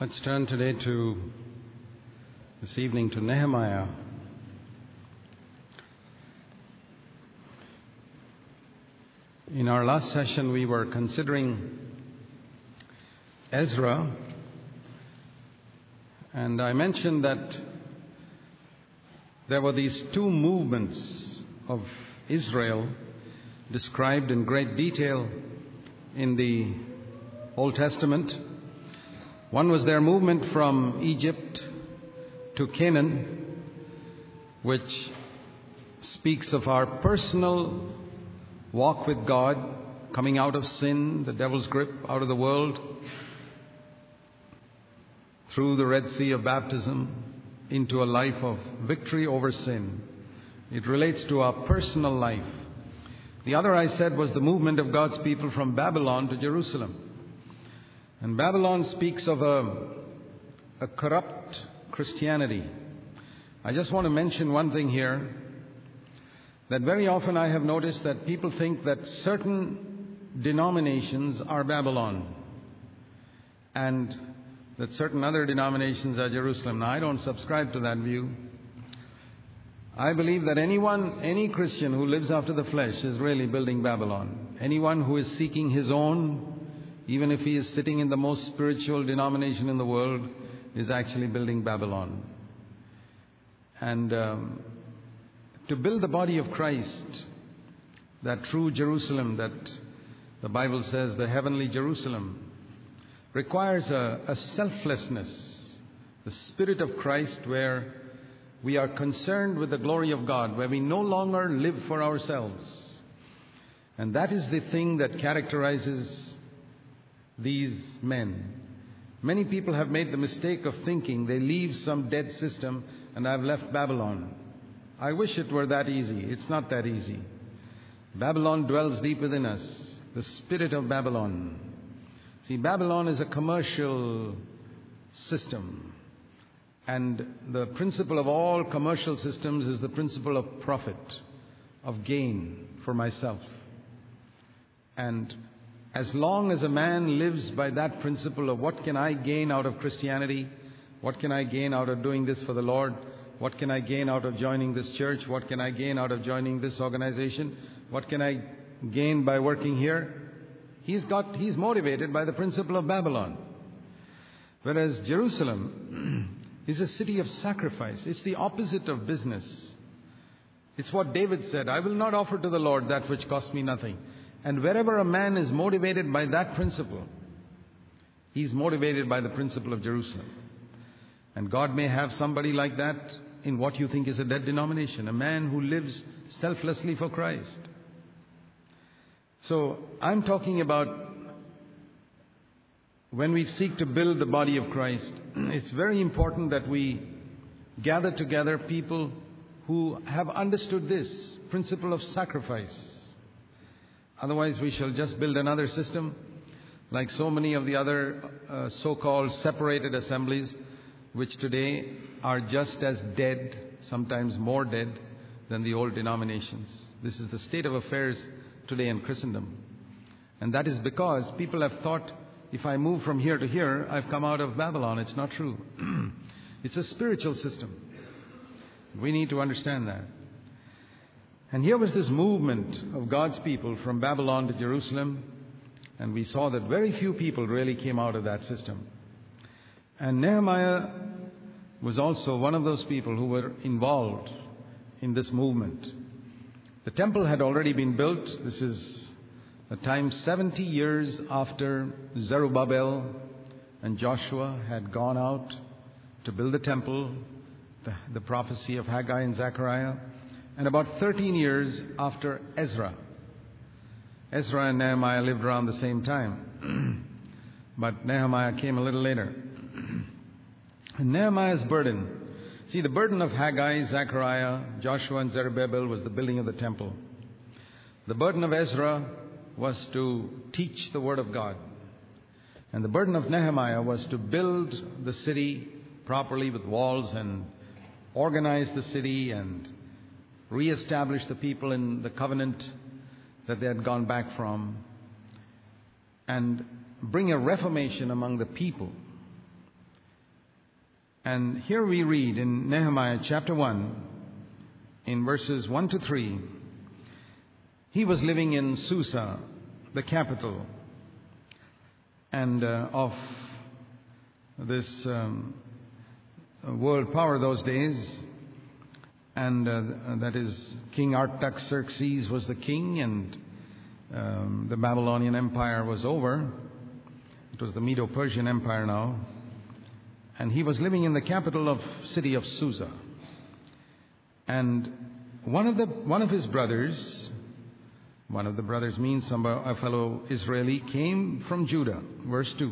Let's turn today this evening to Nehemiah. In our last session, we were considering Ezra, and I mentioned that there were these two movements of Israel described in great detail in the Old Testament. One was their movement from Egypt to Canaan, which speaks of our personal walk with God, coming out of sin, the devil's grip, out of the world, through the Red Sea of baptism, into a life of victory over sin. It relates to our personal life. The other, I said, was the movement of God's people from Babylon to Jerusalem. And Babylon speaks of a corrupt Christianity. I just want to mention one thing here, that very often I have noticed that people think that certain denominations are Babylon and that certain other denominations are Jerusalem. Now, I don't subscribe to that view. I believe that any Christian who lives after the flesh is really building Babylon. Anyone who is seeking his own, even if he is sitting in the most spiritual denomination in the world, is actually building Babylon. And to build the body of Christ, that true Jerusalem that the Bible says, the heavenly Jerusalem, requires a selflessness, the Spirit of Christ, where we are concerned with the glory of God, where we no longer live for ourselves. And that is the thing that characterizes these men. Many people have made the mistake of thinking they leave some dead system and I've left Babylon. I wish it were that easy. It's not that easy. Babylon dwells deep within us, the spirit of Babylon. See, Babylon is a commercial system, and the principle of all commercial systems is the principle of profit, of gain for myself. And as long as a man lives by that principle of what can I gain out of Christianity, what can I gain out of doing this for the Lord, what can I gain out of joining this church, what can I gain out of joining this organization, what can I gain by working here, he's motivated by the principle of Babylon. Whereas Jerusalem is a city of sacrifice. It's the opposite of business. It's what David said, I will not offer to the Lord that which costs me nothing. And wherever a man is motivated by that principle, he's motivated by the principle of Jerusalem. And God may have somebody like that in what you think is a dead denomination, a man who lives selflessly for Christ. So I'm talking about when we seek to build the body of Christ, it's very important that we gather together people who have understood this principle of sacrifice. Otherwise, we shall just build another system like so many of the other so-called separated assemblies, which today are just as dead, sometimes more dead than the old denominations. This is the state of affairs today in Christendom. And that is because people have thought, if I move from here to here, I've come out of Babylon. It's not true. It's a spiritual system. We need to understand that. And here was this movement of God's people from Babylon to Jerusalem, and we saw that very few people really came out of that system. And Nehemiah was also one of those people who were involved in this movement. The temple had already been built. This is a time 70 years after Zerubbabel and Joshua had gone out to build the temple, the prophecy of Haggai and Zechariah. And about 13 years after Ezra and Nehemiah lived around the same time. But Nehemiah came a little later. And Nehemiah's burden. See, the burden of Haggai, Zechariah, Joshua and Zerubbabel was the building of the temple. The burden of Ezra was to teach the word of God. And the burden of Nehemiah was to build the city properly with walls and organize the city and reestablish the people in the covenant that they had gone back from, and bring a reformation among the people. And here we read in Nehemiah chapter 1, in verses 1 to 3, he was living in Susa, the capital, and of this world power those days. And that is, King Artaxerxes was the king, and the Babylonian Empire was over. It was the Medo-Persian Empire now. And he was living in the capital of city of Susa. And one of the brothers means a fellow Israeli, came from Judah, verse 2.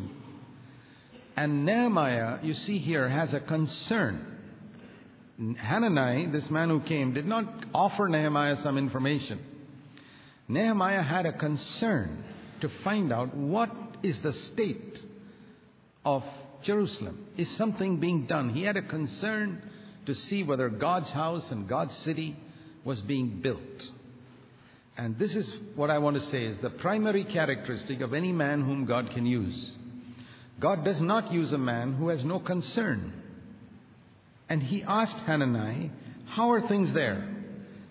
And Nehemiah, you see here, has a concern. Hanani, this man who came, did not offer Nehemiah some information. Nehemiah had a concern to find out what is the state of Jerusalem. Is something being done? He had a concern to see whether God's house and God's city was being built. And this is what I want to say is the primary characteristic of any man whom God can use. God does not use a man who has no concern. And he asked Hanani, how are things there?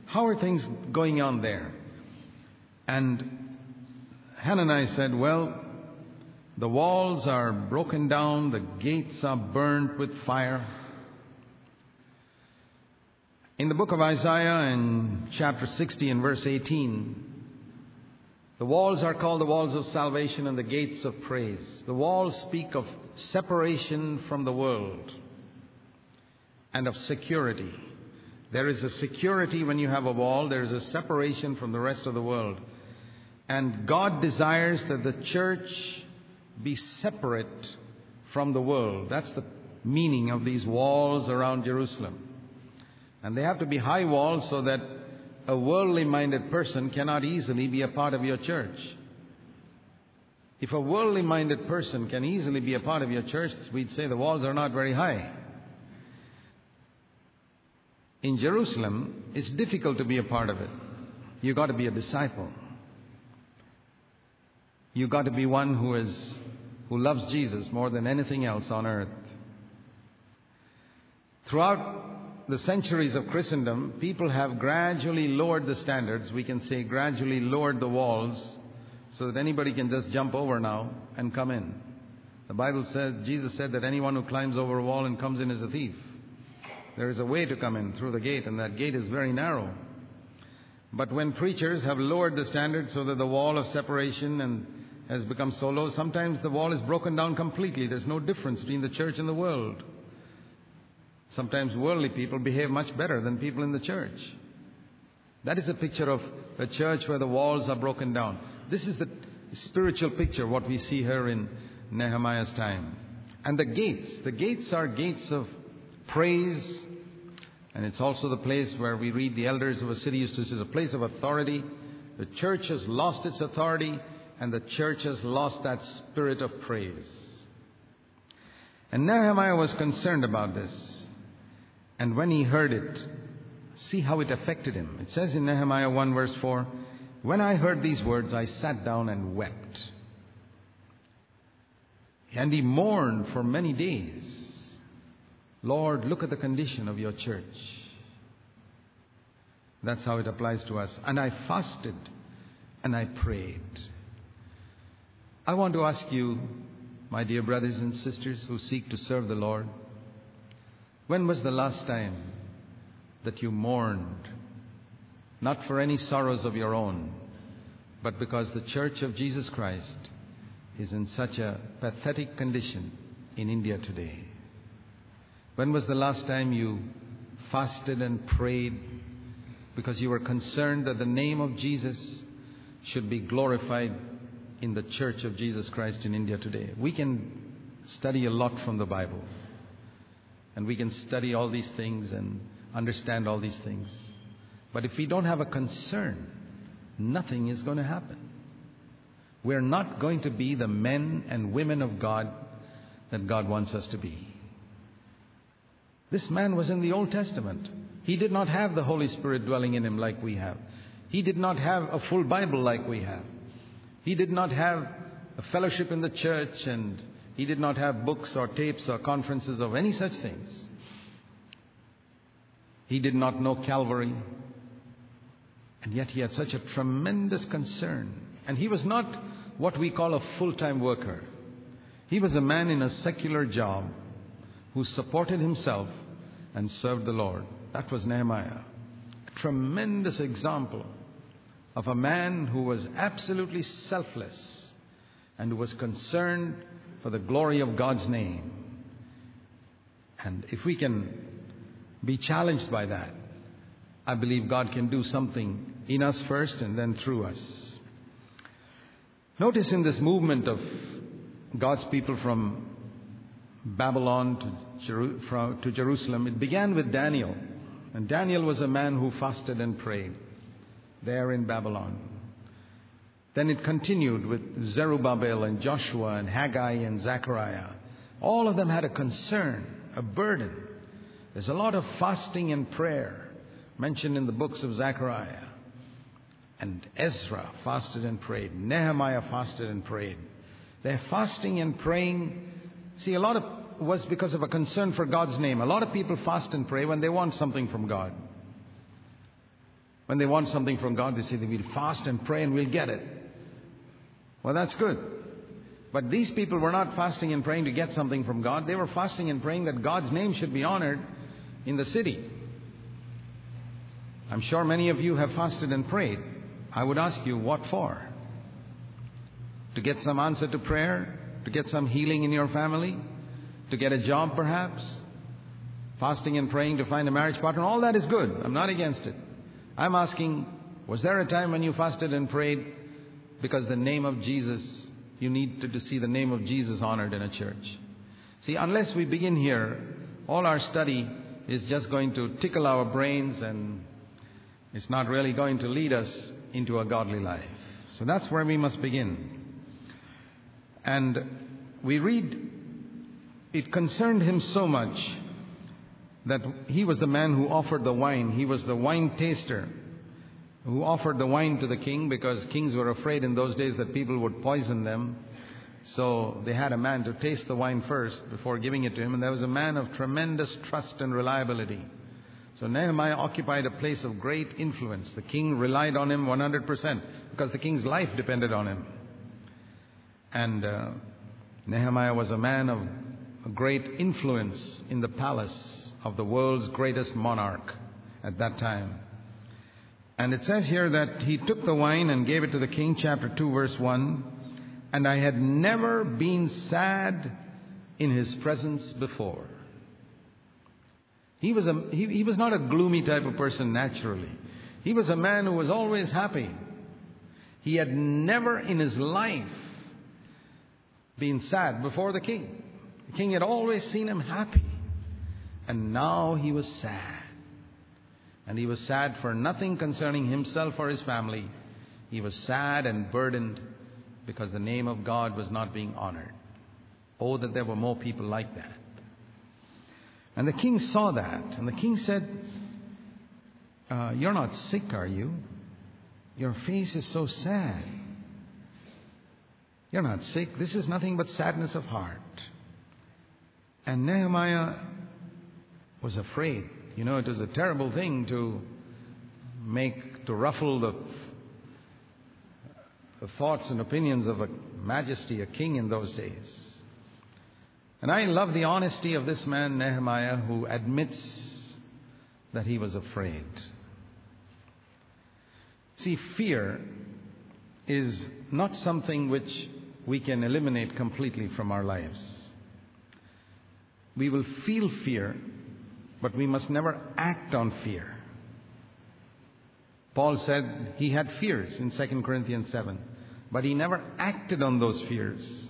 How are things going on there? And Hanani said, well, the walls are broken down, the gates are burnt with fire. In the book of Isaiah, in chapter 60 and verse 18, the walls are called the walls of salvation and the gates of praise. The walls speak of separation from the world and of security. There is a security when you have a wall. There is a separation from the rest of the world. And God desires that the church be separate from the world. That's the meaning of these walls around Jerusalem. And they have to be high walls so that a worldly minded person cannot easily be a part of your church. If a worldly minded person can easily be a part of your church, we'd say the walls are not very high. In Jerusalem, it's difficult to be a part of it. You've got to be a disciple. You've got to be one who loves Jesus more than anything else on earth. Throughout the centuries of Christendom, people have gradually lowered the standards. We can say gradually lowered the walls so that anybody can just jump over now and come in. The Bible says, Jesus said that anyone who climbs over a wall and comes in is a thief. There is a way to come in through the gate, and that gate is very narrow. But when preachers have lowered the standard so that the wall of separation and has become so low, sometimes the wall is broken down completely. There's no difference between the church and the world. Sometimes worldly people behave much better than people in the church. That is a picture of a church where the walls are broken down. This is the spiritual picture, what we see here in Nehemiah's time. And the gates are gates of praise, and it's also the place where we read the elders of a city used to say, it's a place of authority. The church has lost its authority, and the church has lost that spirit of praise. And Nehemiah was concerned about this, and when he heard it, see how it affected him. It says in Nehemiah 1 verse 4, when I heard these words, I sat down and wept. And he mourned for many days. Lord, look at the condition of your church. That's how it applies to us. And I fasted and I prayed. I want to ask you, my dear brothers and sisters who seek to serve the Lord, when was the last time that you mourned? Not for any sorrows of your own, but because the Church of Jesus Christ is in such a pathetic condition in India today. When was the last time you fasted and prayed because you were concerned that the name of Jesus should be glorified in the Church of Jesus Christ in India today? We can study a lot from the Bible, and we can study all these things and understand all these things. But if we don't have a concern, nothing is going to happen. We're not going to be the men and women of God that God wants us to be. This man was in the Old Testament. He did not have the Holy Spirit dwelling in him like we have. He did not have a full Bible like we have. He did not have a fellowship in the church and He did not have books or tapes or conferences or any such things. He did not know Calvary. And yet he had such a tremendous concern. And he was not what we call a full-time worker. He was a man in a secular job who supported himself and served the Lord. That was Nehemiah. A tremendous example of a man who was absolutely selfless and who was concerned for the glory of God's name. And if we can be challenged by that, I believe God can do something in us first and then through us. Notice in this movement of God's people from Babylon to Jerusalem, it began with Daniel. And Daniel was a man who fasted and prayed there in Babylon. Then it continued with Zerubbabel and Joshua and Haggai and Zechariah. All of them had a concern, a burden. There's a lot of fasting and prayer mentioned in the books of Zechariah. And Ezra fasted and prayed. Nehemiah fasted and prayed. Their fasting and praying, see, a lot of was because of a concern for God's name. A lot of people fast and pray when they want something from God. When they want something from God, they say, we'll fast and pray and we'll get it. Well, that's good. But these people were not fasting and praying to get something from God. They were fasting and praying that God's name should be honored in the city. I'm sure many of you have fasted and prayed. I would ask you, what for? To get some answer to prayer? To get some healing in your family? To get a job perhaps? Fasting and praying to find a marriage partner? All that is good. I'm not against it. I'm asking, was there a time when you fasted and prayed because the name of Jesus, you need to see the name of Jesus honored in a church? See, unless we begin here, all our study is just going to tickle our brains and it's not really going to lead us into a godly life. So that's where we must begin. And we read, it concerned him so much that he was the man who offered the wine. He was the wine taster who offered the wine to the king, because kings were afraid in those days that people would poison them. So they had a man to taste the wine first before giving it to him. And there was a man of tremendous trust and reliability. So Nehemiah occupied a place of great influence. The king relied on him 100% because the king's life depended on him. And Nehemiah was a man of great influence in the palace of the world's greatest monarch at that time. And it says here that he took the wine and gave it to the king, chapter 2, verse 1. And I had never been sad in his presence before. He was not a gloomy type of person naturally. He was a man who was always happy. He had never in his life been sad before the king. The king had always seen him happy. And now he was sad. And he was sad for nothing concerning himself or his family. He was sad and burdened because the name of God was not being honored. Oh, that there were more people like that. And the king saw that. And the king said, you're not sick, are you? Your face is so sad. You're not sick. This is nothing but sadness of heart. And Nehemiah was afraid. You know, it was a terrible thing to ruffle the thoughts and opinions of a majesty, a king in those days. And I love the honesty of this man, Nehemiah, who admits that he was afraid. See, fear is not something which we can eliminate completely from our lives. We will feel fear, but we must never act on fear. Paul said he had fears in 2 Corinthians 7, but he never acted on those fears.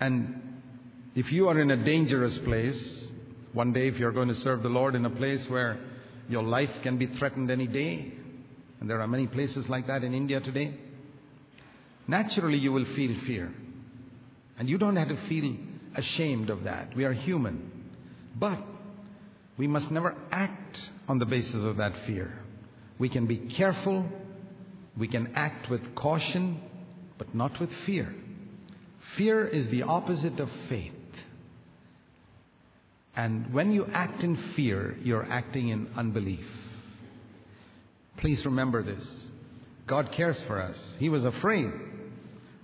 And if you are in a dangerous place, one day if you're going to serve the Lord in a place where your life can be threatened any day, and there are many places like that in India today, naturally you will feel fear. And you don't have to feel ashamed of that. We are human. But we must never act on the basis of that fear. We can be careful, we can act with caution, but not with fear. Fear is the opposite of faith. And when you act in fear, you're acting in unbelief. Please remember this. God cares for us. He was afraid,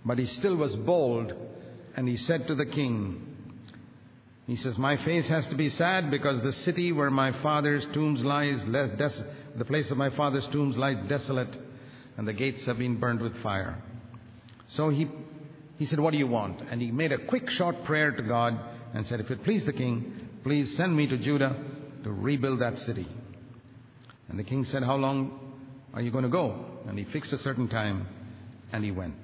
but he still was bold. And he said to the king, he says, my face has to be sad because the city where my father's tombs lies, the place of my father's tombs lies desolate, and the gates have been burned with fire. So he said, what do you want? And he made a quick, short prayer to God and said, if it please the king, please send me to Judah to rebuild that city. And the king said, how long are you going to go? And he fixed a certain time, and he went.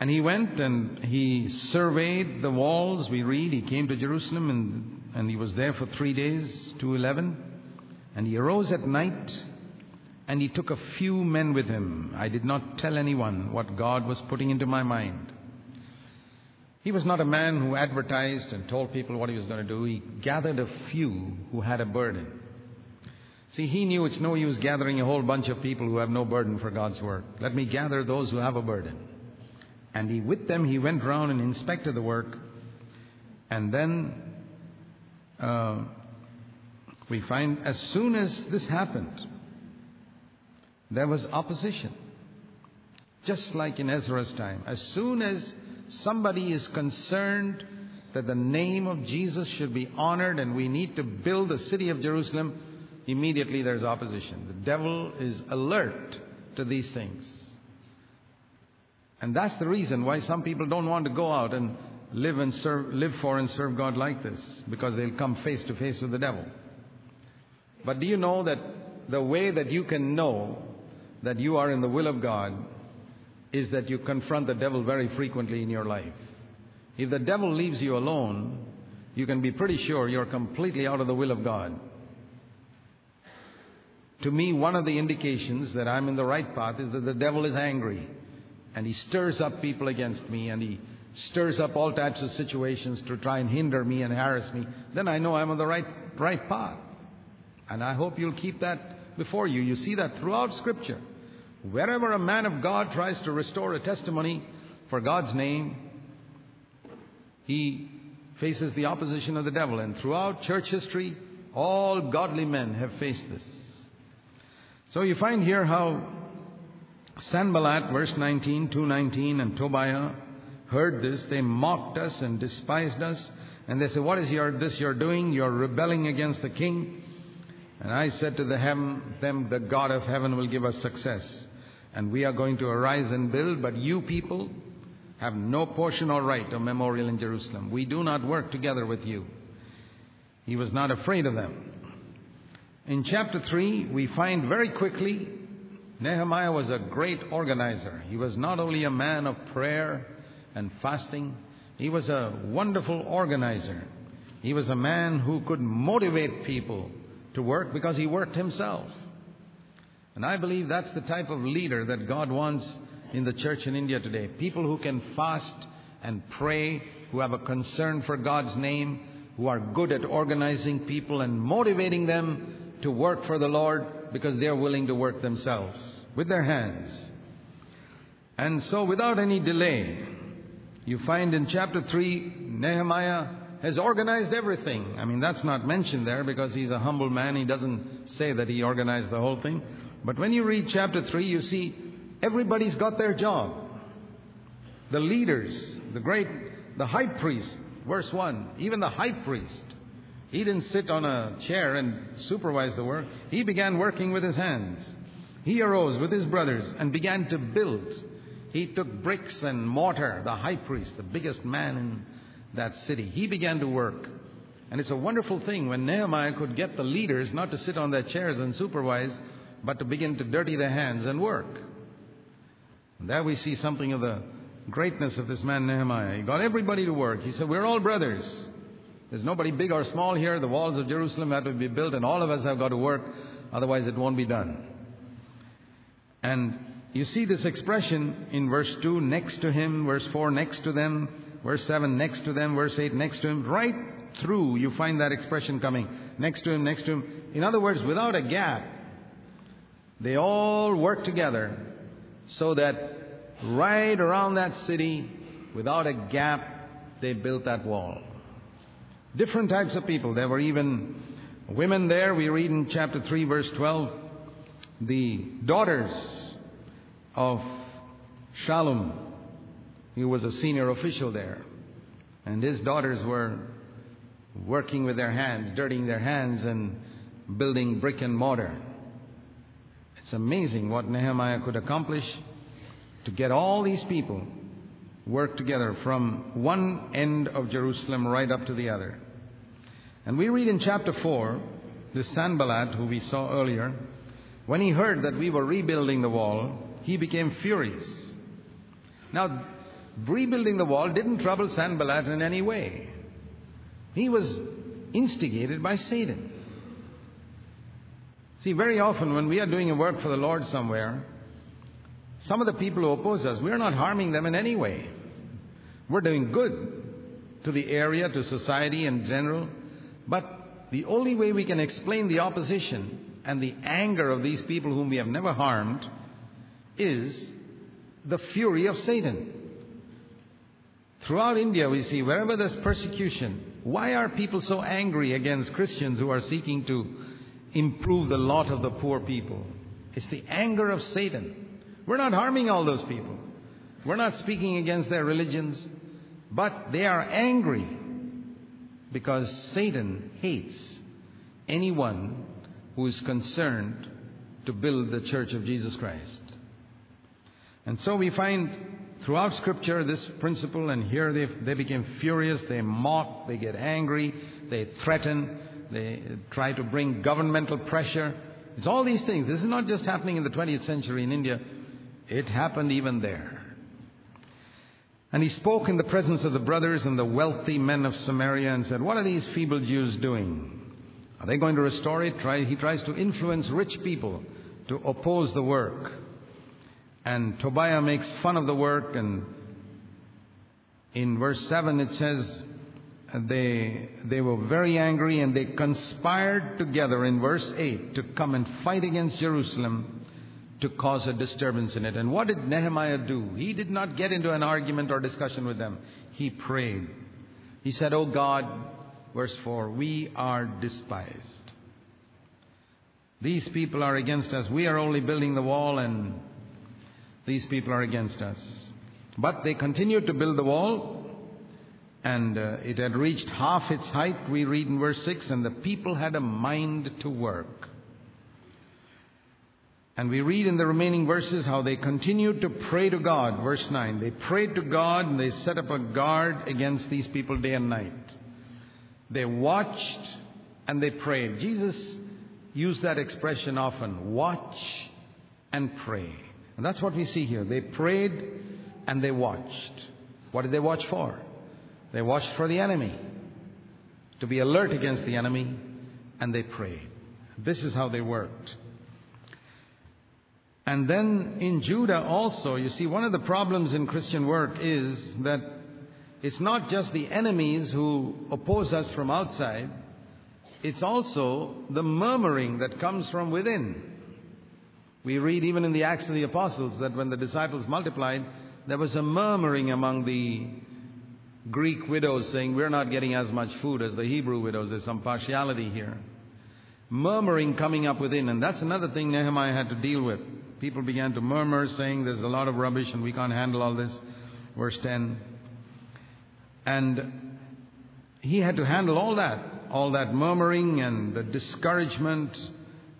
And he went and he surveyed the walls. We read he came to Jerusalem and he was there for 3 days, 2:11. And he arose at night and he took a few men with him. I did not tell anyone what God was putting into my mind. He was not a man who advertised and told people what he was going to do. He gathered a few who had a burden. See, he knew it's no use gathering a whole bunch of people who have no burden for God's work. Let me gather those who have a burden. And he went round and inspected the work. And then we find as soon as this happened, there was opposition. Just like in Ezra's time. As soon as somebody is concerned that the name of Jesus should be honored and we need to build the city of Jerusalem, immediately there's opposition. The devil is alert to these things. And that's the reason why some people don't want to go out and live for and serve God like this, because they'll come face to face with the devil. But do you know that the way that you can know that you are in the will of God is that you confront the devil very frequently in your life. If the devil leaves you alone, you can be pretty sure you're completely out of the will of God. To me, one of the indications that I'm in the right path is that the devil is angry. And he stirs up people against me, and he stirs up all types of situations to try and hinder me and harass me. Then I know I'm on the right path. And I hope you'll keep that before you. You see that throughout Scripture. Wherever a man of God tries to restore a testimony for God's name, he faces the opposition of the devil. And throughout church history, all godly men have faced this. So you find here how Sanballat, verse 19, 2:19, and Tobiah heard this. They mocked us and despised us. And they said, what is this you're doing? You're rebelling against the king. And I said to them, the God of heaven will give us success. And we are going to arise and build. But you people have no portion or right or memorial in Jerusalem. We do not work together with you. He was not afraid of them. In chapter 3, we find very quickly Nehemiah was a great organizer. He was not only a man of prayer and fasting. He was a wonderful organizer. He was a man who could motivate people to work because he worked himself. And I believe that's the type of leader that God wants in the church in India today. People who can fast and pray, who have a concern for God's name, who are good at organizing people and motivating them to work for the Lord, because they are willing to work themselves with their hands. And so without any delay, you find in chapter 3, Nehemiah has organized everything. I mean, that's not mentioned there because he's a humble man. He doesn't say that he organized the whole thing. But when you read chapter 3, you see everybody's got their job. The leaders, the high priest, verse 1, even the high priest, he didn't sit on a chair and supervise the work. He began working with his hands. He arose with his brothers and began to build. He took bricks and mortar, the high priest, the biggest man in that city. He began to work. And it's a wonderful thing when Nehemiah could get the leaders not to sit on their chairs and supervise, but to begin to dirty their hands and work. And there we see something of the greatness of this man Nehemiah. He got everybody to work. He said, we're all brothers. There's nobody big or small here. The walls of Jerusalem have to be built and all of us have got to work. Otherwise it won't be done. And you see this expression in verse 2, next to him, verse 4, next to them, verse 7, next to them, verse 8, next to him. Right through you find that expression coming. Next to him, next to him. In other words, without a gap, they all work together so that right around that city, Without a gap, they built that wall. Different types of people. There were even women there. We read in chapter 3, verse 12, the daughters of Shallum, who was a senior official there. And his daughters were working with their hands, dirtying their hands and building brick and mortar. It's amazing what Nehemiah could accomplish to get all these people work together from one end of Jerusalem right up to the other. And we read in chapter 4, this Sanballat, who we saw earlier, when he heard that we were rebuilding the wall, he became furious. Now, rebuilding the wall didn't trouble Sanballat in any way. He was instigated by Satan. See, very often when we are doing a work for the Lord somewhere, some of the people who oppose us, we're not harming them in any way. We're doing good to the area, to society in general. But the only way we can explain the opposition and the anger of these people whom we have never harmed is the fury of Satan. Throughout India, we see wherever there's persecution, why are people so angry against Christians who are seeking to improve the lot of the poor people? It's the anger of Satan. We're not harming all those people. We're not speaking against their religions, but they are angry because Satan hates anyone who is concerned to build the church of Jesus Christ. And so we find throughout Scripture, this principle, and here they became furious, they mock, they get angry, they threaten, they try to bring governmental pressure. It's all these things. This is not just happening in the 20th century in India. It happened even there. And he spoke in the presence of the brothers and the wealthy men of Samaria and said, "What are these feeble Jews doing? Are they going to restore it?" He tries to influence rich people to oppose the work. And Tobiah makes fun of the work, and in verse 7 it says they were very angry and they conspired together in verse 8 to come and fight against Jerusalem to cause a disturbance in it. And what did Nehemiah do? He did not get into an argument or discussion with them. He prayed. He said, "Oh God," verse 4, "we are despised. These people are against us. We are only building the wall and these people are against us." But they continued to build the wall, and it had reached half its height, we read in verse 6, and the people had a mind to work. And we read in the remaining verses how they continued to pray to God, verse 9. They prayed to God, and they set up a guard against these people day and night. They watched, and they prayed. Jesus used that expression often, watch and pray. And that's what we see here. They prayed and they watched. What did they watch for? They watched for the enemy, to be alert against the enemy, and they prayed. This is how they worked. And then in Judah also, you see, one of the problems in Christian work is that it's not just the enemies who oppose us from outside. It's also the murmuring that comes from within. We read even in the Acts of the Apostles that when the disciples multiplied, there was a murmuring among the Greek widows saying, "We're not getting as much food as the Hebrew widows." There's some partiality here. Murmuring coming up within. And that's another thing Nehemiah had to deal with. People began to murmur, saying, "There's a lot of rubbish and we can't handle all this." Verse 10. And he had to handle all that murmuring and the discouragement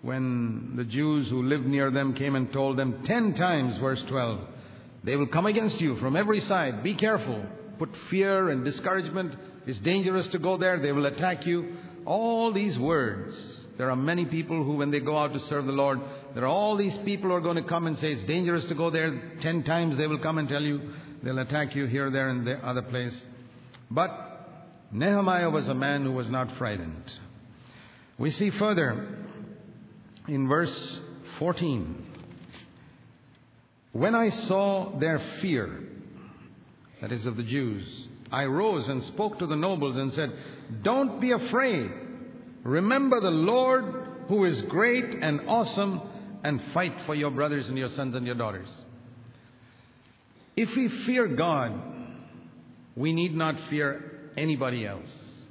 when the Jews who lived near them came and told them 10 times, verse 12, "They will come against you from every side. Be careful." Put fear and discouragement. "It's dangerous to go there. They will attack you." All these words. There are many people who, when they go out to serve the Lord, there are all these people who are going to come and say, "It's dangerous to go there." 10 times they will come and tell you. They'll attack you here, there, and the other place. But Nehemiah was a man who was not frightened. We see further in verse 14, "When I saw their fear," that is of the Jews, "I rose and spoke to the nobles and said, 'Don't be afraid. Remember the Lord who is great and awesome, and fight for your brothers and your sons and your daughters.'" If we fear God, we need not fear anybody else.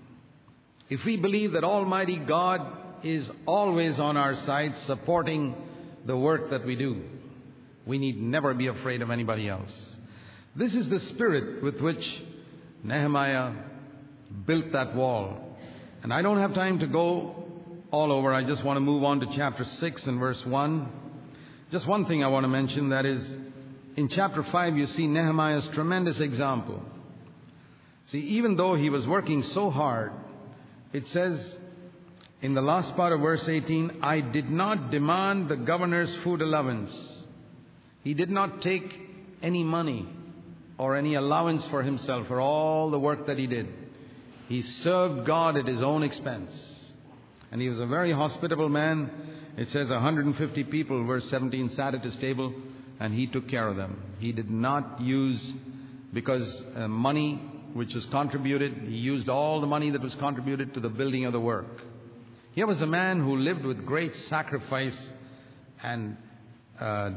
If we believe that Almighty God is always on our side supporting the work that we do, we need never be afraid of anybody else. This is the spirit with which Nehemiah built that wall. And I don't have time to go all over. I just want to move on to chapter 6 and verse 1. Just one thing I want to mention, that is, in chapter 5 you see Nehemiah's tremendous example. See, even though he was working so hard, it says in the last part of verse 18, I did not demand the governor's food allowance. He did not take any money or any allowance for himself for all the work that he did. He served God at his own expense. And he was a very hospitable man. It says 150 people, verse 17, sat at his table and he took care of them. He did not use, because money which was contributed, he used all the money that was contributed to the building of the work. Here was a man who lived with great sacrifice and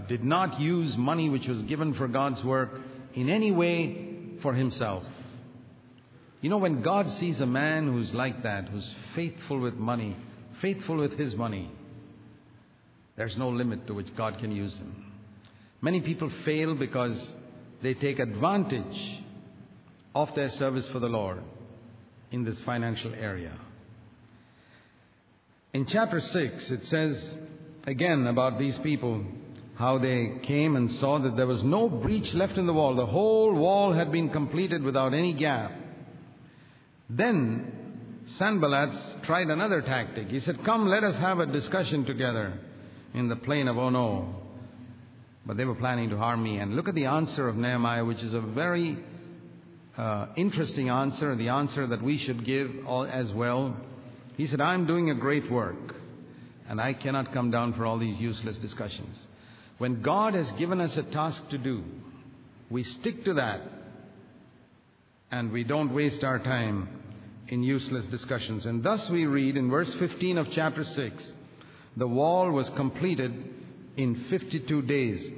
did not use money which was given for God's work in any way for himself. You know, when God sees a man who's like that, who's faithful with money, faithful with his money, there's no limit to which God can use him. Many people fail because they take advantage of their service for the Lord in this financial area. In chapter 6, it says again about these people, how they came and saw that there was no breach left in the wall. The whole wall had been completed without any gap. Then Sanballat tried another tactic. He said, come, let us have a discussion together in the plain of Ono. But they were planning to harm me. And look at the answer of Nehemiah, which is a very interesting answer, the answer that we should give as well. He said, I'm doing a great work, and I cannot come down for all these useless discussions. When God has given us a task to do, we stick to that, and we don't waste our time in useless discussions. And thus we read in verse 15 of chapter 6, the wall was completed in 52 days.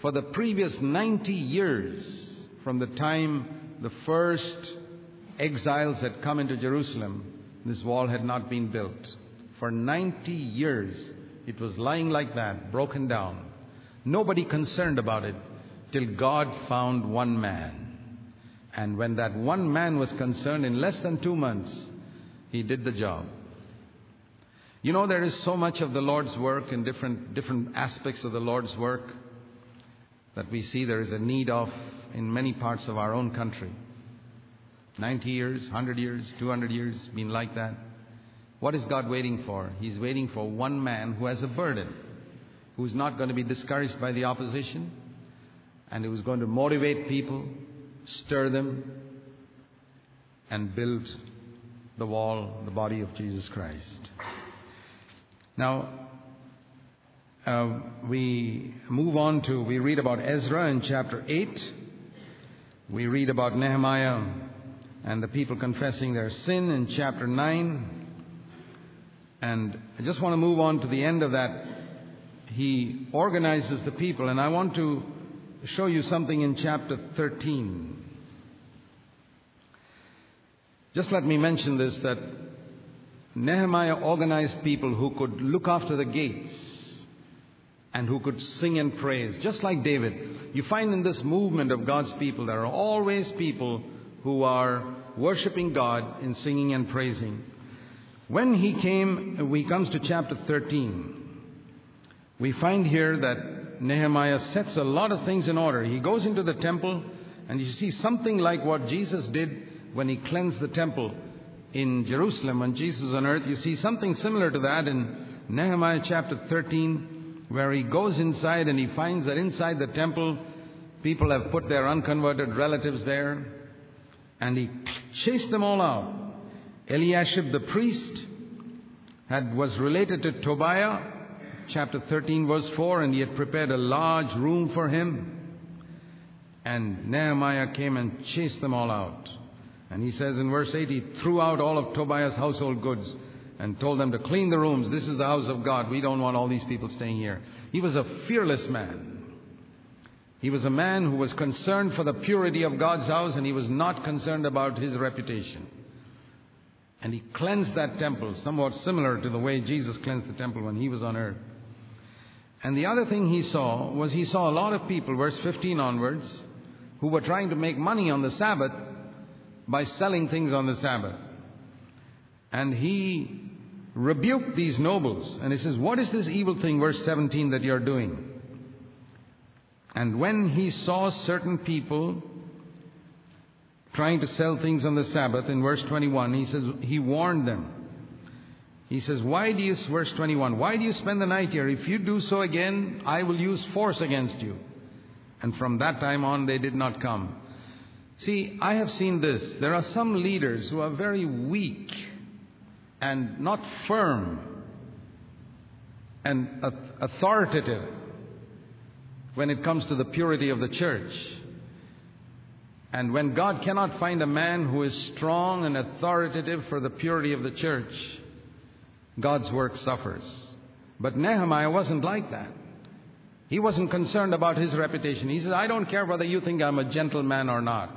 For the previous 90 years, from the time the first exiles had come into Jerusalem, this wall had not been built. For 90 years, it was lying like that, broken down. Nobody concerned about it till God found one man. And when that one man was concerned, in less than 2 months, he did the job. You know, there is so much of the Lord's work and different aspects of the Lord's work that we see there is a need of in many parts of our own country. 90 years, 100 years, 200 years, been like that. What is God waiting for? He's waiting for one man who has a burden, who's not going to be discouraged by the opposition, and who's going to motivate people, stir them, and build the wall, the body of Jesus Christ. Now, we read about Ezra in chapter 8. We read about Nehemiah and the people confessing their sin in chapter 9. And I just want to move on to the end of that. He organizes the people, and I want to show you something in chapter 13. Just let me mention this, that Nehemiah organized people who could look after the gates and who could sing and praise, just like David. You find in this movement of God's people, there are always people who are worshiping God in singing and praising. When he comes to chapter 13, we find here that Nehemiah sets a lot of things in order. He goes into the temple, and you see something like what Jesus did when he cleansed the temple in Jerusalem when Jesus was on earth. You see something similar to that in Nehemiah chapter 13, where he goes inside and he finds that inside the temple, people have put their unconverted relatives there. And he chased them all out. Eliashib the priest was related to Tobiah, chapter 13, verse 4, and he had prepared a large room for him. And Nehemiah came and chased them all out. And he says in verse 8, he threw out all of Tobiah's household goods and told them to clean the rooms. This is the house of God. We don't want all these people staying here. He was a fearless man. He was a man who was concerned for the purity of God's house, and he was not concerned about his reputation. And he cleansed that temple, somewhat similar to the way Jesus cleansed the temple when he was on earth. And the other thing he saw was he saw a lot of people, verse 15 onwards, who were trying to make money on the Sabbath by selling things on the Sabbath. And he rebuked these nobles. And he says, what is this evil thing, verse 17, that you're doing? And when he saw certain people trying to sell things on the Sabbath, in verse 21, he says, he warned them. He says, verse 21, why do you spend the night here? If you do so again, I will use force against you. And from that time on, they did not come. See, I have seen this. There are some leaders who are very weak and not firm and authoritative when it comes to the purity of the church. And when God cannot find a man who is strong and authoritative for the purity of the church, God's work suffers. But Nehemiah wasn't like that. He wasn't concerned about his reputation. He says, I don't care whether you think I'm a gentleman or not.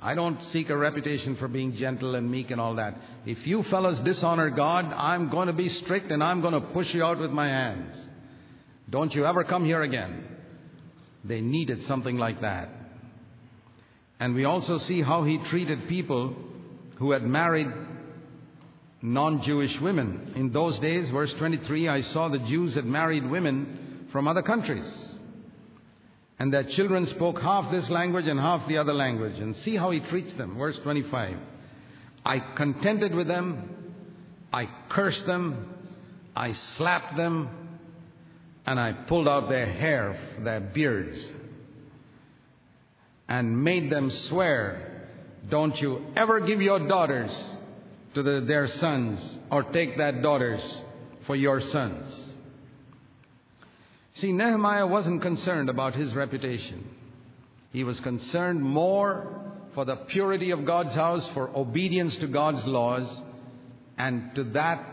I don't seek a reputation for being gentle and meek and all that. If you fellas dishonor God, I'm going to be strict and I'm going to push you out with my hands. Don't you ever come here again. They needed something like that. And we also see how he treated people who had married non-Jewish women. In those days, verse 23, I saw the Jews had married women from other countries. And their children spoke half this language and half the other language. And see how he treats them. Verse 25, I contended with them. I cursed them. I slapped them. And I pulled out their hair, their beards, and made them swear, don't you ever give your daughters to their sons, or take their daughters for your sons. See, Nehemiah wasn't concerned about his reputation. He was concerned more for the purity of God's house, for obedience to God's laws, and to that,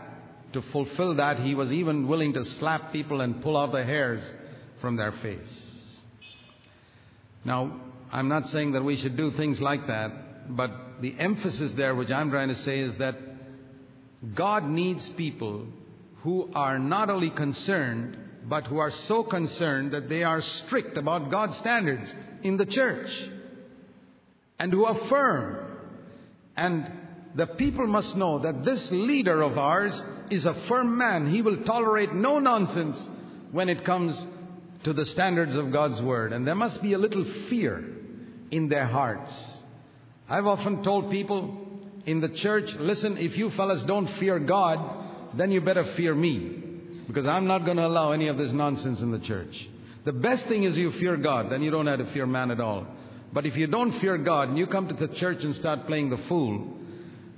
to fulfill that, he was even willing to slap people and pull out the hairs from their face. Now, I'm not saying that we should do things like that, but the emphasis there, which I'm trying to say, is that God needs people who are not only concerned, but who are so concerned that they are strict about God's standards in the church, and who are firm. And the people must know that this leader of ours is a firm man. He will tolerate no nonsense when it comes to the standards of God's word. And there must be a little fear in their hearts. I've often told people in the church, listen, if you fellas don't fear God, then you better fear me, because I'm not going to allow any of this nonsense in the church. The best thing is you fear God, then you don't have to fear man at all. But if you don't fear God and you come to the church and start playing the fool,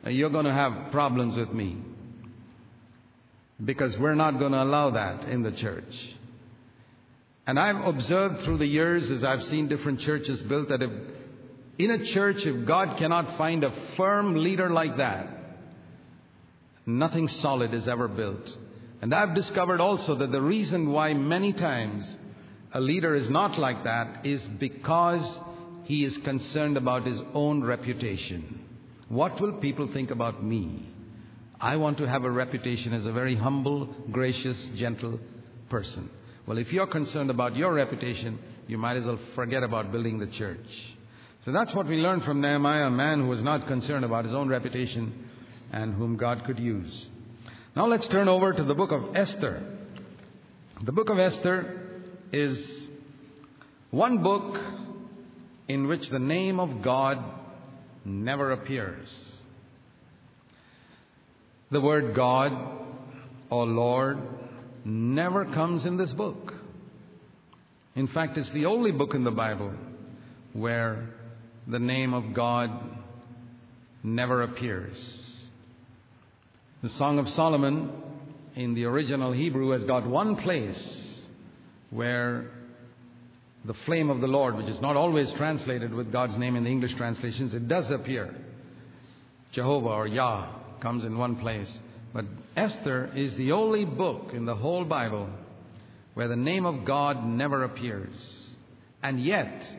you're going to have problems with me, because we're not going to allow that in the church. And I've observed through the years, as I've seen different churches built, that if God cannot find a firm leader like that, nothing solid is ever built. And I've discovered also that the reason why many times a leader is not like that is because he is concerned about his own reputation. What will people think about me? I want to have a reputation as a very humble, gracious, gentle person. Well, if you're concerned about your reputation, you might as well forget about building the church. So that's what we learned from Nehemiah, a man who was not concerned about his own reputation and whom God could use. Now let's turn over to the book of Esther. The book of Esther is one book in which the name of God never appears. The word God or Lord never comes in this book. In fact, it's the only book in the Bible where the name of God never appears. The Song of Solomon in the original Hebrew has got one place where the flame of the Lord, which is not always translated with God's name in the English translations, it does appear. Jehovah or Yah comes in one place. But Esther is the only book in the whole Bible where the name of God never appears. And yet,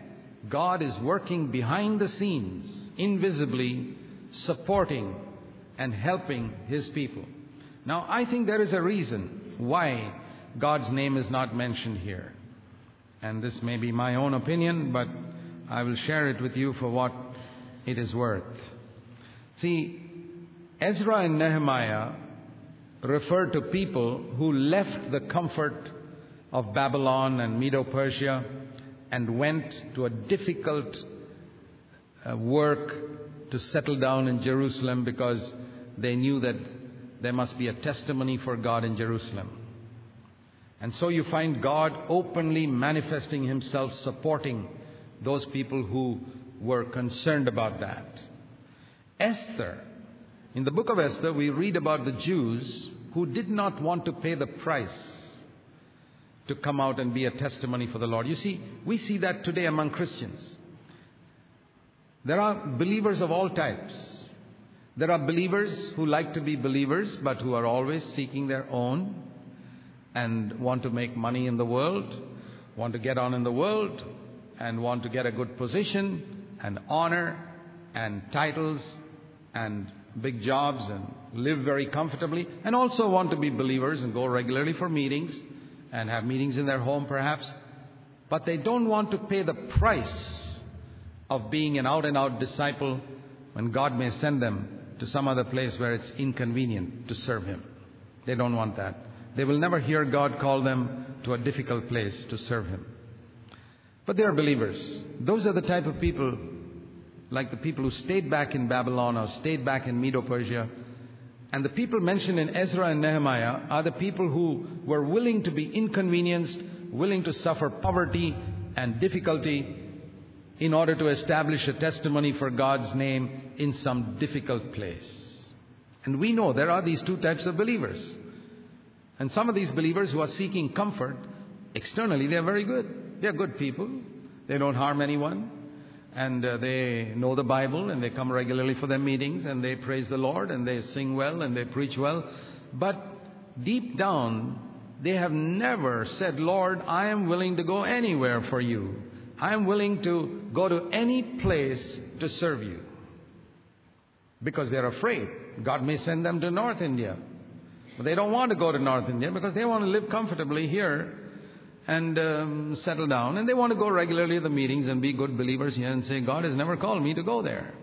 God is working behind the scenes, invisibly supporting and helping his people. Now, I think there is a reason why God's name is not mentioned here. And this may be my own opinion, but I will share it with you for what it is worth. See, Ezra and Nehemiah refer to people who left the comfort of Babylon and Medo-Persia and went to a difficult work to settle down in Jerusalem, because they knew that there must be a testimony for God in Jerusalem. And so you find God openly manifesting himself, supporting those people who were concerned about that. Esther, in the book of Esther, we read about the Jews who did not want to pay the price to come out and be a testimony for the Lord. You see, we see that today among Christians. There are believers of all types. There are believers who like to be believers, but who are always seeking their own and want to make money in the world, want to get on in the world, and want to get a good position and honor and titles and big jobs and live very comfortably, and also want to be believers and go regularly for meetings and have meetings in their home perhaps, but they don't want to pay the price of being an out-and-out disciple when God may send them to some other place where it's inconvenient to serve him. They don't want that. They will never hear God call them to a difficult place to serve him. But they are believers. Those are the type of people, like the people who stayed back in Babylon or stayed back in Medo-Persia. And the people mentioned in Ezra and Nehemiah are the people who were willing to be inconvenienced, willing to suffer poverty and difficulty in order to establish a testimony for God's name in some difficult place. And we know there are these two types of believers. And some of these believers who are seeking comfort, externally they are very good. They are good people. They don't harm anyone. And they know the Bible, and they come regularly for their meetings, and they praise the Lord, and they sing well, and they preach well. But deep down, they have never said, Lord, I am willing to go anywhere for you. I am willing to go to any place to serve you. Because they're afraid. God may send them to North India. But they don't want to go to North India because they want to live comfortably here and settle down, and they want to go regularly to the meetings and be good believers here and say, God has never called me to go there.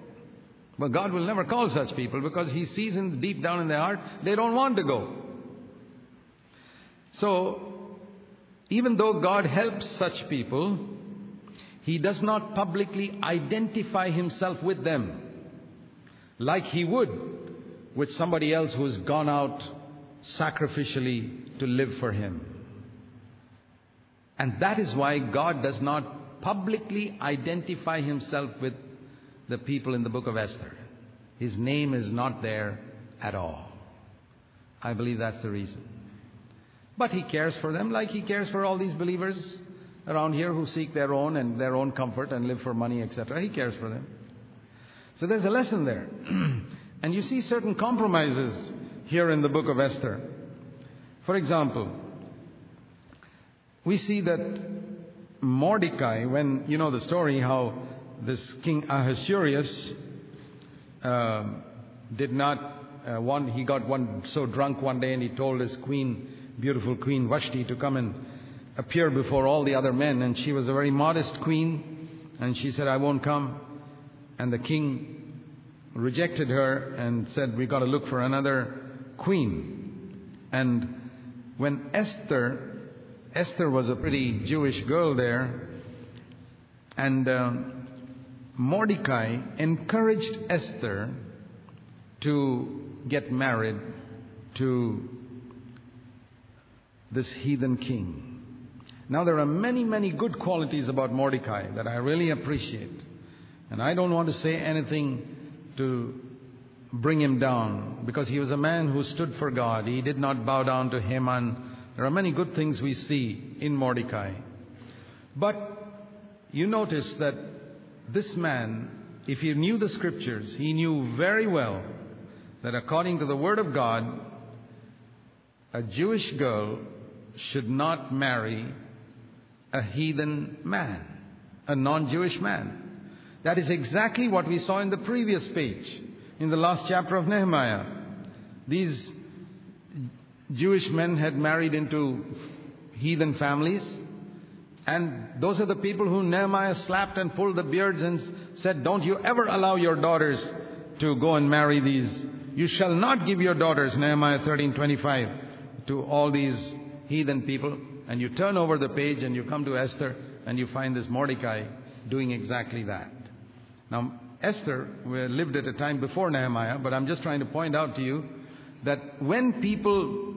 But God will never call such people, because he sees in deep down in their heart they don't want to go. So even though God helps such people, he does not publicly identify himself with them like he would with somebody else who has gone out sacrificially to live for him. And that is why God does not publicly identify himself with the people in the book of Esther. His name is not there at all. I believe that's the reason. But he cares for them like he cares for all these believers around here who seek their own and their own comfort and live for money, etc. He cares for them. So there's a lesson there. And you see certain compromises here in the book of Esther. For example, we see that Mordecai, when you know the story, how this King Ahasuerus he got so drunk one day, and he told his queen, beautiful queen Vashti, to come and appear before all the other men. And she was a very modest queen, and she said, I won't come. And the king rejected her and said, we got to look for another queen. And when Esther was a pretty Jewish girl there, and Mordecai encouraged Esther to get married to this heathen king. Now, there are many, many good qualities about Mordecai that I really appreciate, and I don't want to say anything to bring him down, because he was a man who stood for God. He did not bow down to Haman. There are many good things we see in Mordecai. But you notice that this man, if he knew the scriptures, he knew very well that according to the word of God, a Jewish girl should not marry a heathen man. a non-Jewish man. That is exactly what we saw in the previous page, in the last chapter of Nehemiah. These Jewish men had married into heathen families, and those are the people who Nehemiah slapped and pulled the beards and said, "Don't you ever allow your daughters to go and marry these. You shall not give your daughters," Nehemiah 13:25, to all these heathen people. And you turn over the page and you come to Esther and you find this Mordecai doing exactly that. Now, Esther lived at a time before Nehemiah, but I'm just trying to point out to you that when people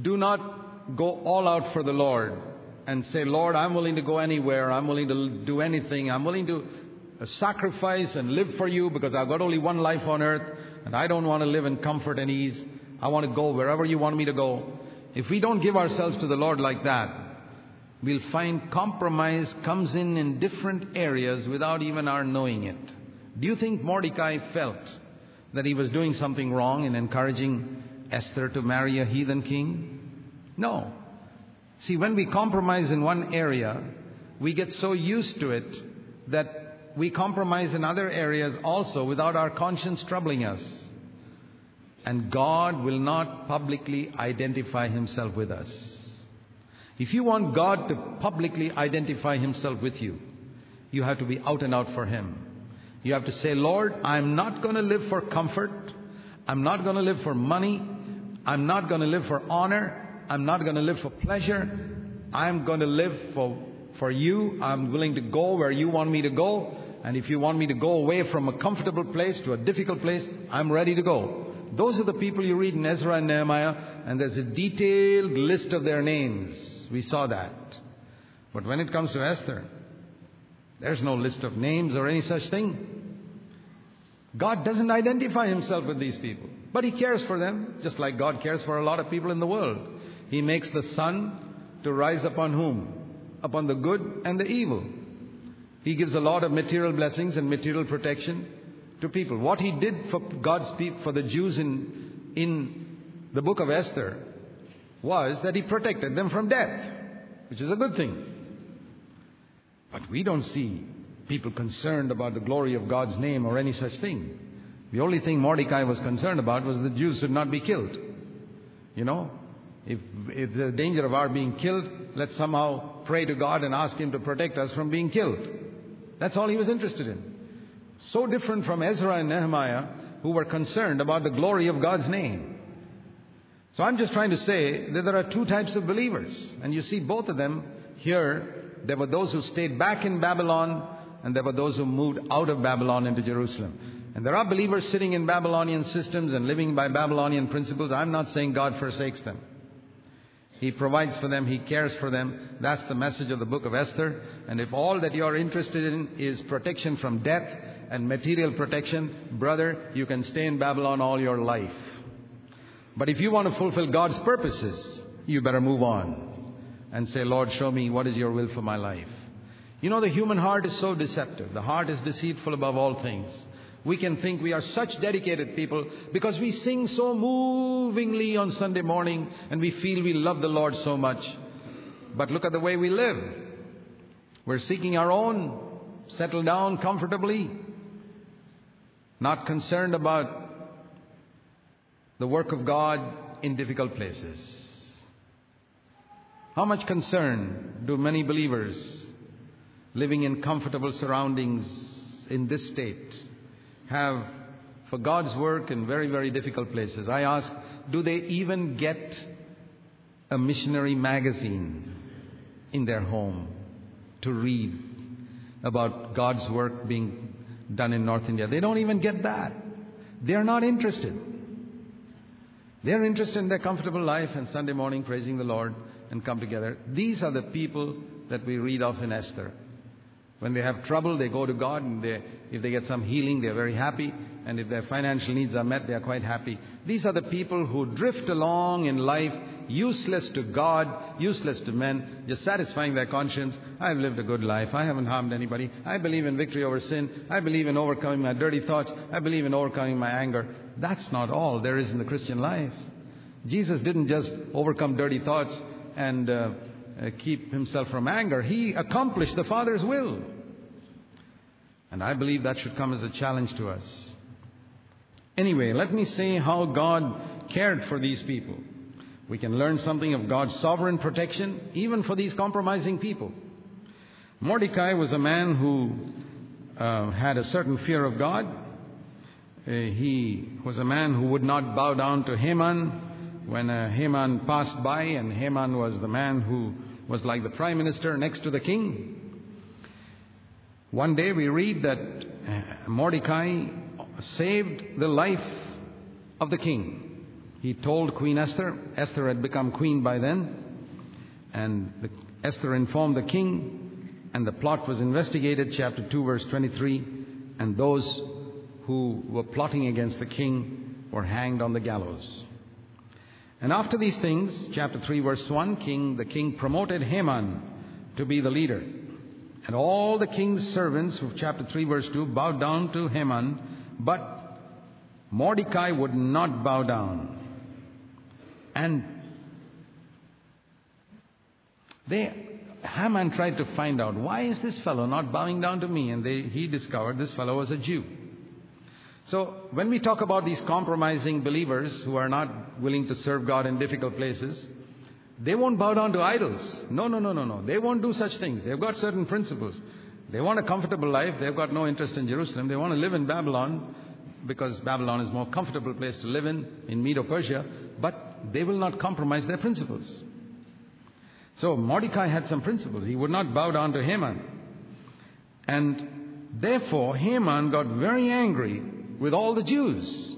do not go all out for the Lord and say, "Lord, I'm willing to go anywhere, I'm willing to do anything, I'm willing to sacrifice and live for you because I've got only one life on earth and I don't want to live in comfort and ease. I want to go wherever you want me to go." If we don't give ourselves to the Lord like that, we'll find compromise comes in different areas without even our knowing it. Do you think Mordecai felt that he was doing something wrong in encouraging Esther to marry a heathen king? No. See, when we compromise in one area, we get so used to it that we compromise in other areas also without our conscience troubling us. And God will not publicly identify himself with us. If you want God to publicly identify himself with you, you have to be out and out for him. You have to say, "Lord, I'm not going to live for comfort. I'm not going to live for money. I'm not going to live for honor. I'm not going to live for pleasure. I'm going to live for you. I'm willing to go where you want me to go. And if you want me to go away from a comfortable place to a difficult place, I'm ready to go." Those are the people you read in Ezra and Nehemiah, and there's a detailed list of their names. We saw that. But when it comes to Esther, there's no list of names or any such thing. God doesn't identify himself with these people, but he cares for them, just like God cares for a lot of people in the world. He makes the sun to rise upon whom? Upon the good and the evil. He gives a lot of material blessings and material protection to people. What he did for God's people, for the Jews in the book of Esther, was that he protected them from death, which is a good thing. But we don't see people concerned about the glory of God's name or any such thing. The only thing Mordecai was concerned about was the Jews should not be killed. You know, if it's a danger of our being killed, let's somehow pray to God and ask him to protect us from being killed. That's all he was interested in. So different from Ezra and Nehemiah, who were concerned about the glory of God's name. So I'm just trying to say that there are two types of believers. And you see both of them here. There were those who stayed back in Babylon, and there were those who moved out of Babylon into Jerusalem. And there are believers sitting in Babylonian systems and living by Babylonian principles. I'm not saying God forsakes them. He provides for them. He cares for them. That's the message of the book of Esther. And if all that you're interested in is protection from death and material protection, brother, you can stay in Babylon all your life. But if you want to fulfill God's purposes, you better move on and say, "Lord, show me what is your will for my life." You know, the human heart is so deceptive. The heart is deceitful above all things. We can think we are such dedicated people because we sing so movingly on Sunday morning and we feel we love the Lord so much. But look at the way we live. We're seeking our own, settle down comfortably, not concerned about the work of God in difficult places. How much concern do many believers living in comfortable surroundings in this state have for God's work in very, very difficult places? I ask, do they even get a missionary magazine in their home to read about God's work being done in North India? They don't even get that. They're not interested. They're interested in their comfortable life and Sunday morning praising the Lord and come together. These are the people that we read of in Esther. When they have trouble, they go to God, and if they get some healing, they are very happy. And if their financial needs are met, they are quite happy. These are the people who drift along in life, useless to God, useless to men, just satisfying their conscience. I've lived a good life. I haven't harmed anybody. I believe in victory over sin. I believe in overcoming my dirty thoughts. I believe in overcoming my anger. That's not all there is in the Christian life. Jesus didn't just overcome dirty thoughts and keep himself from anger. He accomplished the Father's will. And I believe that should come as a challenge to us. Anyway, let me say how God cared for these people. We can learn something of God's sovereign protection, even for these compromising people. Mordecai was a man who had a certain fear of God. He was a man who would not bow down to Haman. When Haman passed by, and Haman was the man who was like the prime minister next to the king. One day we read that Mordecai saved the life of the king. He told Queen Esther. Esther had become queen by then. And Esther informed the king, and the plot was investigated, chapter 2, verse 23. And those who were plotting against the king were hanged on the gallows. And after these things, chapter 3, verse 1, the king promoted Haman to be the leader. And all the king's servants, of chapter 3, verse 2, bowed down to Haman, but Mordecai would not bow down. And Haman tried to find out, why is this fellow not bowing down to me? And he discovered this fellow was a Jew. So when we talk about these compromising believers who are not willing to serve God in difficult places, they won't bow down to idols. No. They won't do such things. They've got certain principles. They want a comfortable life. They've got no interest in Jerusalem. They want to live in Babylon because Babylon is a more comfortable place to live in Medo-Persia. But they will not compromise their principles. So Mordecai had some principles. He would not bow down to Haman. And therefore Haman got very angry with all the Jews.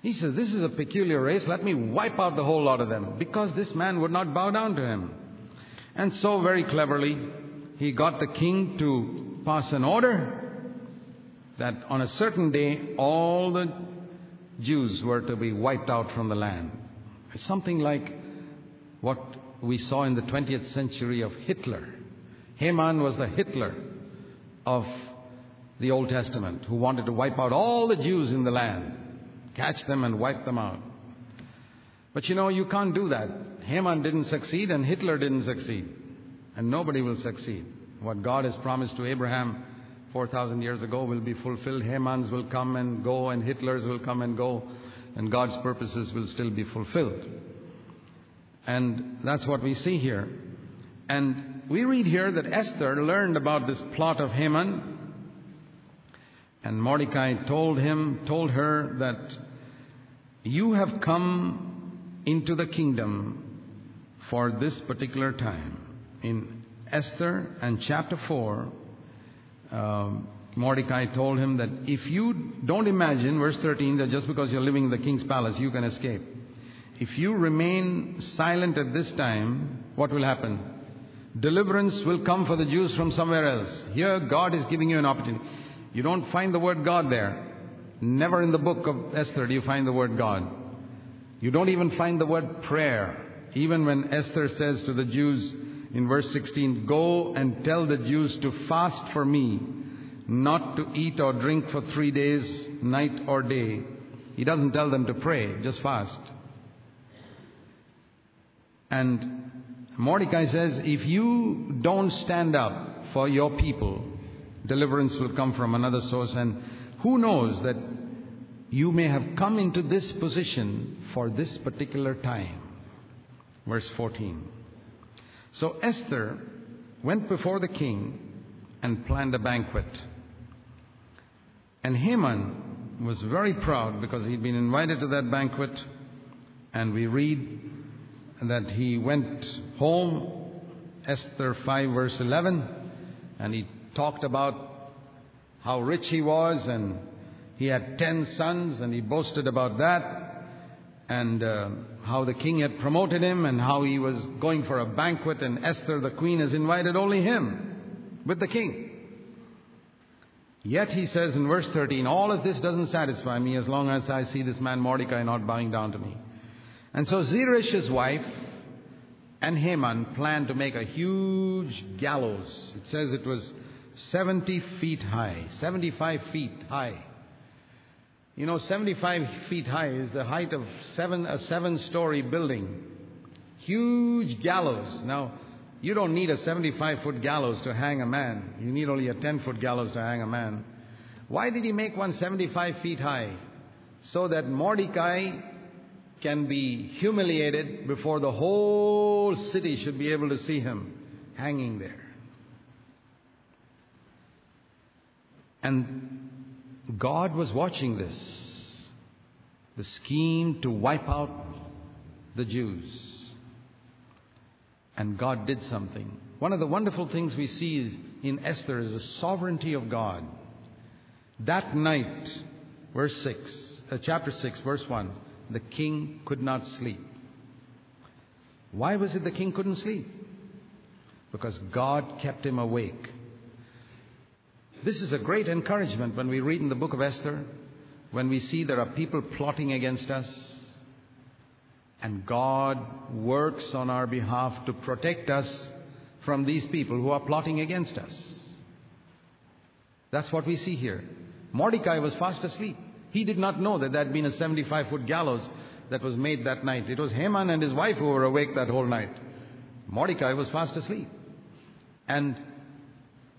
He said, this is a peculiar race. Let me wipe out the whole lot of them, because this man would not bow down to him. And so very cleverly he got the king to pass an order that on a certain day all the Jews were to be wiped out from the land. Something like what we saw in the 20th century of Hitler. Haman was the Hitler of the Old Testament, who wanted to wipe out all the Jews in the land, catch them and wipe them out. But you can't do that. Haman didn't succeed and Hitler didn't succeed. And nobody will succeed. What God has promised to Abraham 4,000 years ago will be fulfilled. Haman's will come and go, and Hitler's will come and go, and God's purposes will still be fulfilled. And that's what we see here. And we read here that Esther learned about this plot of Haman, and Mordecai told her that you have come into the kingdom for this particular time. In Esther and chapter 4, Mordecai told him that if you don't imagine, verse 13, that just because you're living in the king's palace, you can escape. If you remain silent at this time, what will happen? Deliverance will come for the Jews from somewhere else. Here, God is giving you an opportunity. You don't find the word God there. Never in the book of Esther do you find the word God. You don't even find the word prayer. Even when Esther says to the Jews, in verse 16, go and tell the Jews to fast for me, not to eat or drink for 3 days, night or day. He doesn't tell them to pray, just fast. And Mordecai says, if you don't stand up for your people, deliverance will come from another source. And who knows that you may have come into this position for this particular time. Verse 14. So Esther went before the king and planned a banquet. And Haman was very proud because he'd been invited to that banquet. And we read that he went home, Esther 5 verse 11, and he talked about how rich he was, and he had 10 sons, and he boasted about that. And how the king had promoted him, and how he was going for a banquet, and Esther the queen has invited only him with the king. Yet he says in verse 13, all of this doesn't satisfy me as long as I see this man Mordecai not bowing down to me. And so Zerubbabel's wife and Haman planned to make a huge gallows. It says it was 75 feet high. 75 feet high is the height of a 7-story building. Huge gallows. Now, You don't need a 75-foot gallows to hang a man. You need only a 10-foot gallows to hang a man. Why did he make one 75 feet high? So that Mordecai can be humiliated before the whole city should be able to see him hanging there. And God was watching this, the scheme to wipe out the Jews. And God did something. One of the wonderful things we see in Esther is the sovereignty of God. That night, chapter 6, verse 1, the king could not sleep. Why was it the king couldn't sleep? Because God kept him awake. This is a great encouragement when we read in the book of Esther, when we see there are people plotting against us, and God works on our behalf to protect us from these people who are plotting against us. That's what we see here. Mordecai was fast asleep. He did not know that there had been a 75-foot gallows that was made that night. It was Haman and his wife who were awake that whole night. Mordecai was fast asleep. And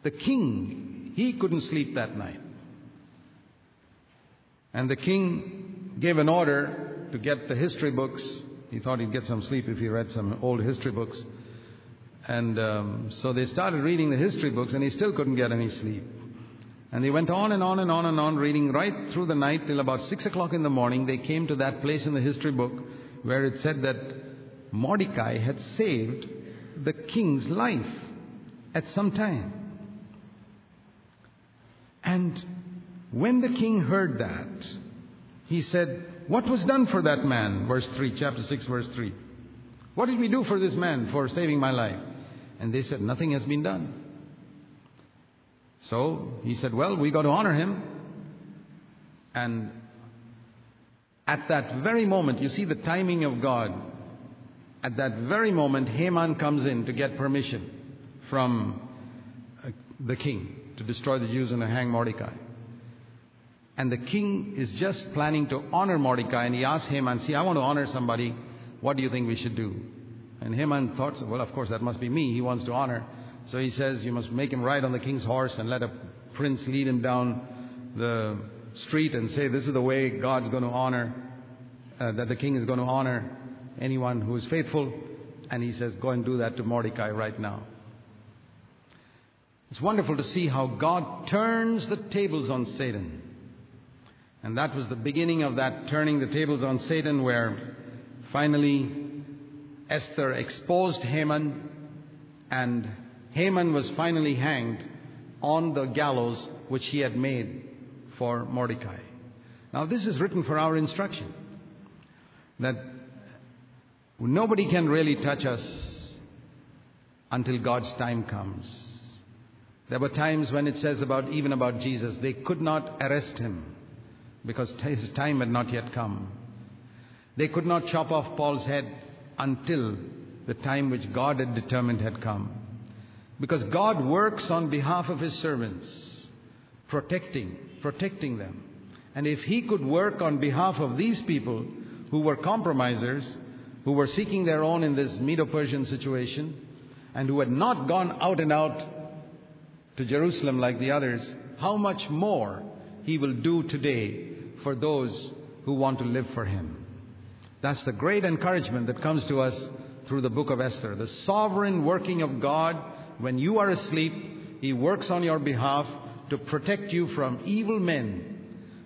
the king, he couldn't sleep that night. And the king gave an order to get the history books. He thought he'd get some sleep if he read some old history books. And so they started reading the history books, and he still couldn't get any sleep. And they went on and on and on and on, reading right through the night till about 6 o'clock in the morning. They came to that place in the history book where it said that Mordecai had saved the king's life at some time. And when the king heard that, he said, "What was done for that man?" Verse 3, chapter 6, verse 3. "What did we do for this man for saving my life?" And they said, "Nothing has been done." So he said, "Well, we got to honor him." And at that very moment, you see the timing of God. At that very moment, Haman comes in to get permission from the king to destroy the Jews and to hang Mordecai. And the king is just planning to honor Mordecai, and he asks Haman, "See, I want to honor somebody. What do you think we should do?" And Haman thought, "Well, of course, that must be me. He wants to honor." So he says, "You must make him ride on the king's horse and let a prince lead him down the street and say, this is the way God's going to honor, that the king is going to honor anyone who is faithful." And he says, "Go and do that to Mordecai right now." It's wonderful to see how God turns the tables on Satan. And that was the beginning of that turning the tables on Satan, where finally Esther exposed Haman, and Haman was finally hanged on the gallows which he had made for Mordecai. Now, this is written for our instruction, that nobody can really touch us until God's time comes. There were times when it says about Jesus, they could not arrest him because his time had not yet come. They could not chop off Paul's head until the time which God had determined had come. Because God works on behalf of his servants, protecting them. And if he could work on behalf of these people who were compromisers, who were seeking their own in this Medo-Persian situation, and who had not gone out and out to Jerusalem like the others, how much more he will do today for those who want to live for him. That's the great encouragement that comes to us through the book of Esther. The sovereign working of God. When you are asleep, he works on your behalf to protect you from evil men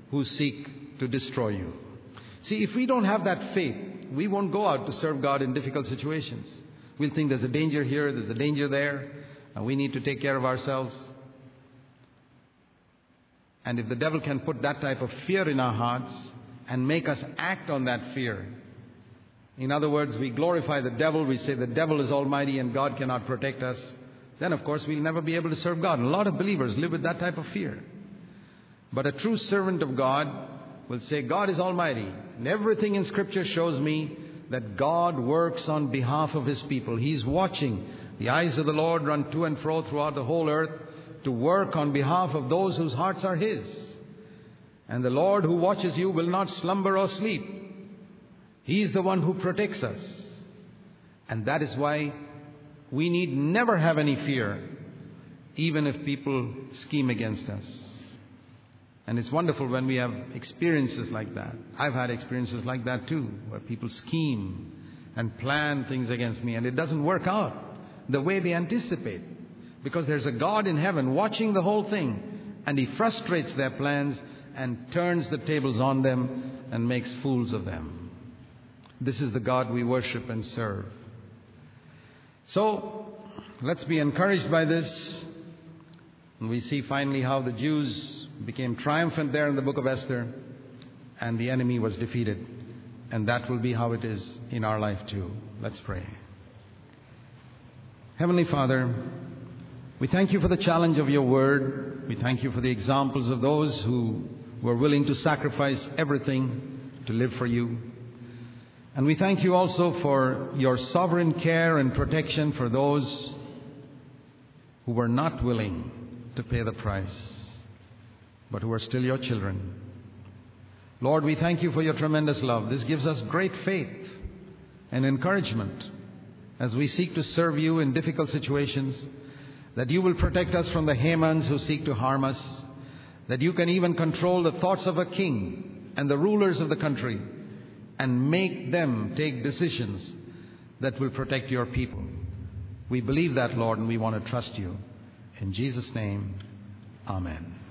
who seek to destroy you. See, if we don't have that faith, we won't go out to serve God in difficult situations. We'll think there's a danger here, there's a danger there, and we need to take care of ourselves. And if the devil can put that type of fear in our hearts and make us act on that fear, in other words, we glorify the devil, we say the devil is almighty and God cannot protect us, then of course we'll never be able to serve God. And a lot of believers live with that type of fear. But a true servant of God will say, God is almighty, and everything in Scripture shows me that God works on behalf of his people. He's watching. The eyes of the Lord run to and fro throughout the whole earth to work on behalf of those whose hearts are his. And the Lord who watches you will not slumber or sleep. He is the one who protects us. And that is why We need never have any fear, even if people scheme against us. And it's wonderful when we have experiences like that. I've had experiences like that too, where people scheme and plan things against me, and it doesn't work out the way they anticipate, because there's a God in heaven watching the whole thing, and He frustrates their plans and turns the tables on them and makes fools of them. This is the God we worship and serve. So let's be encouraged by this. And we see finally how the Jews became triumphant there in the book of Esther, and the enemy was defeated. And that will be how it is in our life too. Let's pray. Heavenly Father, we thank you for the challenge of your word. We thank you for the examples of those who were willing to sacrifice everything to live for you. And we thank you also for your sovereign care and protection for those who were not willing to pay the price, but who are still your children. Lord, we thank you for your tremendous love. This gives us great faith and encouragement as we seek to serve you in difficult situations, that you will protect us from the Hamans who seek to harm us, that you can even control the thoughts of a king and the rulers of the country and make them take decisions that will protect your people. We believe that, Lord, and we want to trust you. In Jesus' name, amen.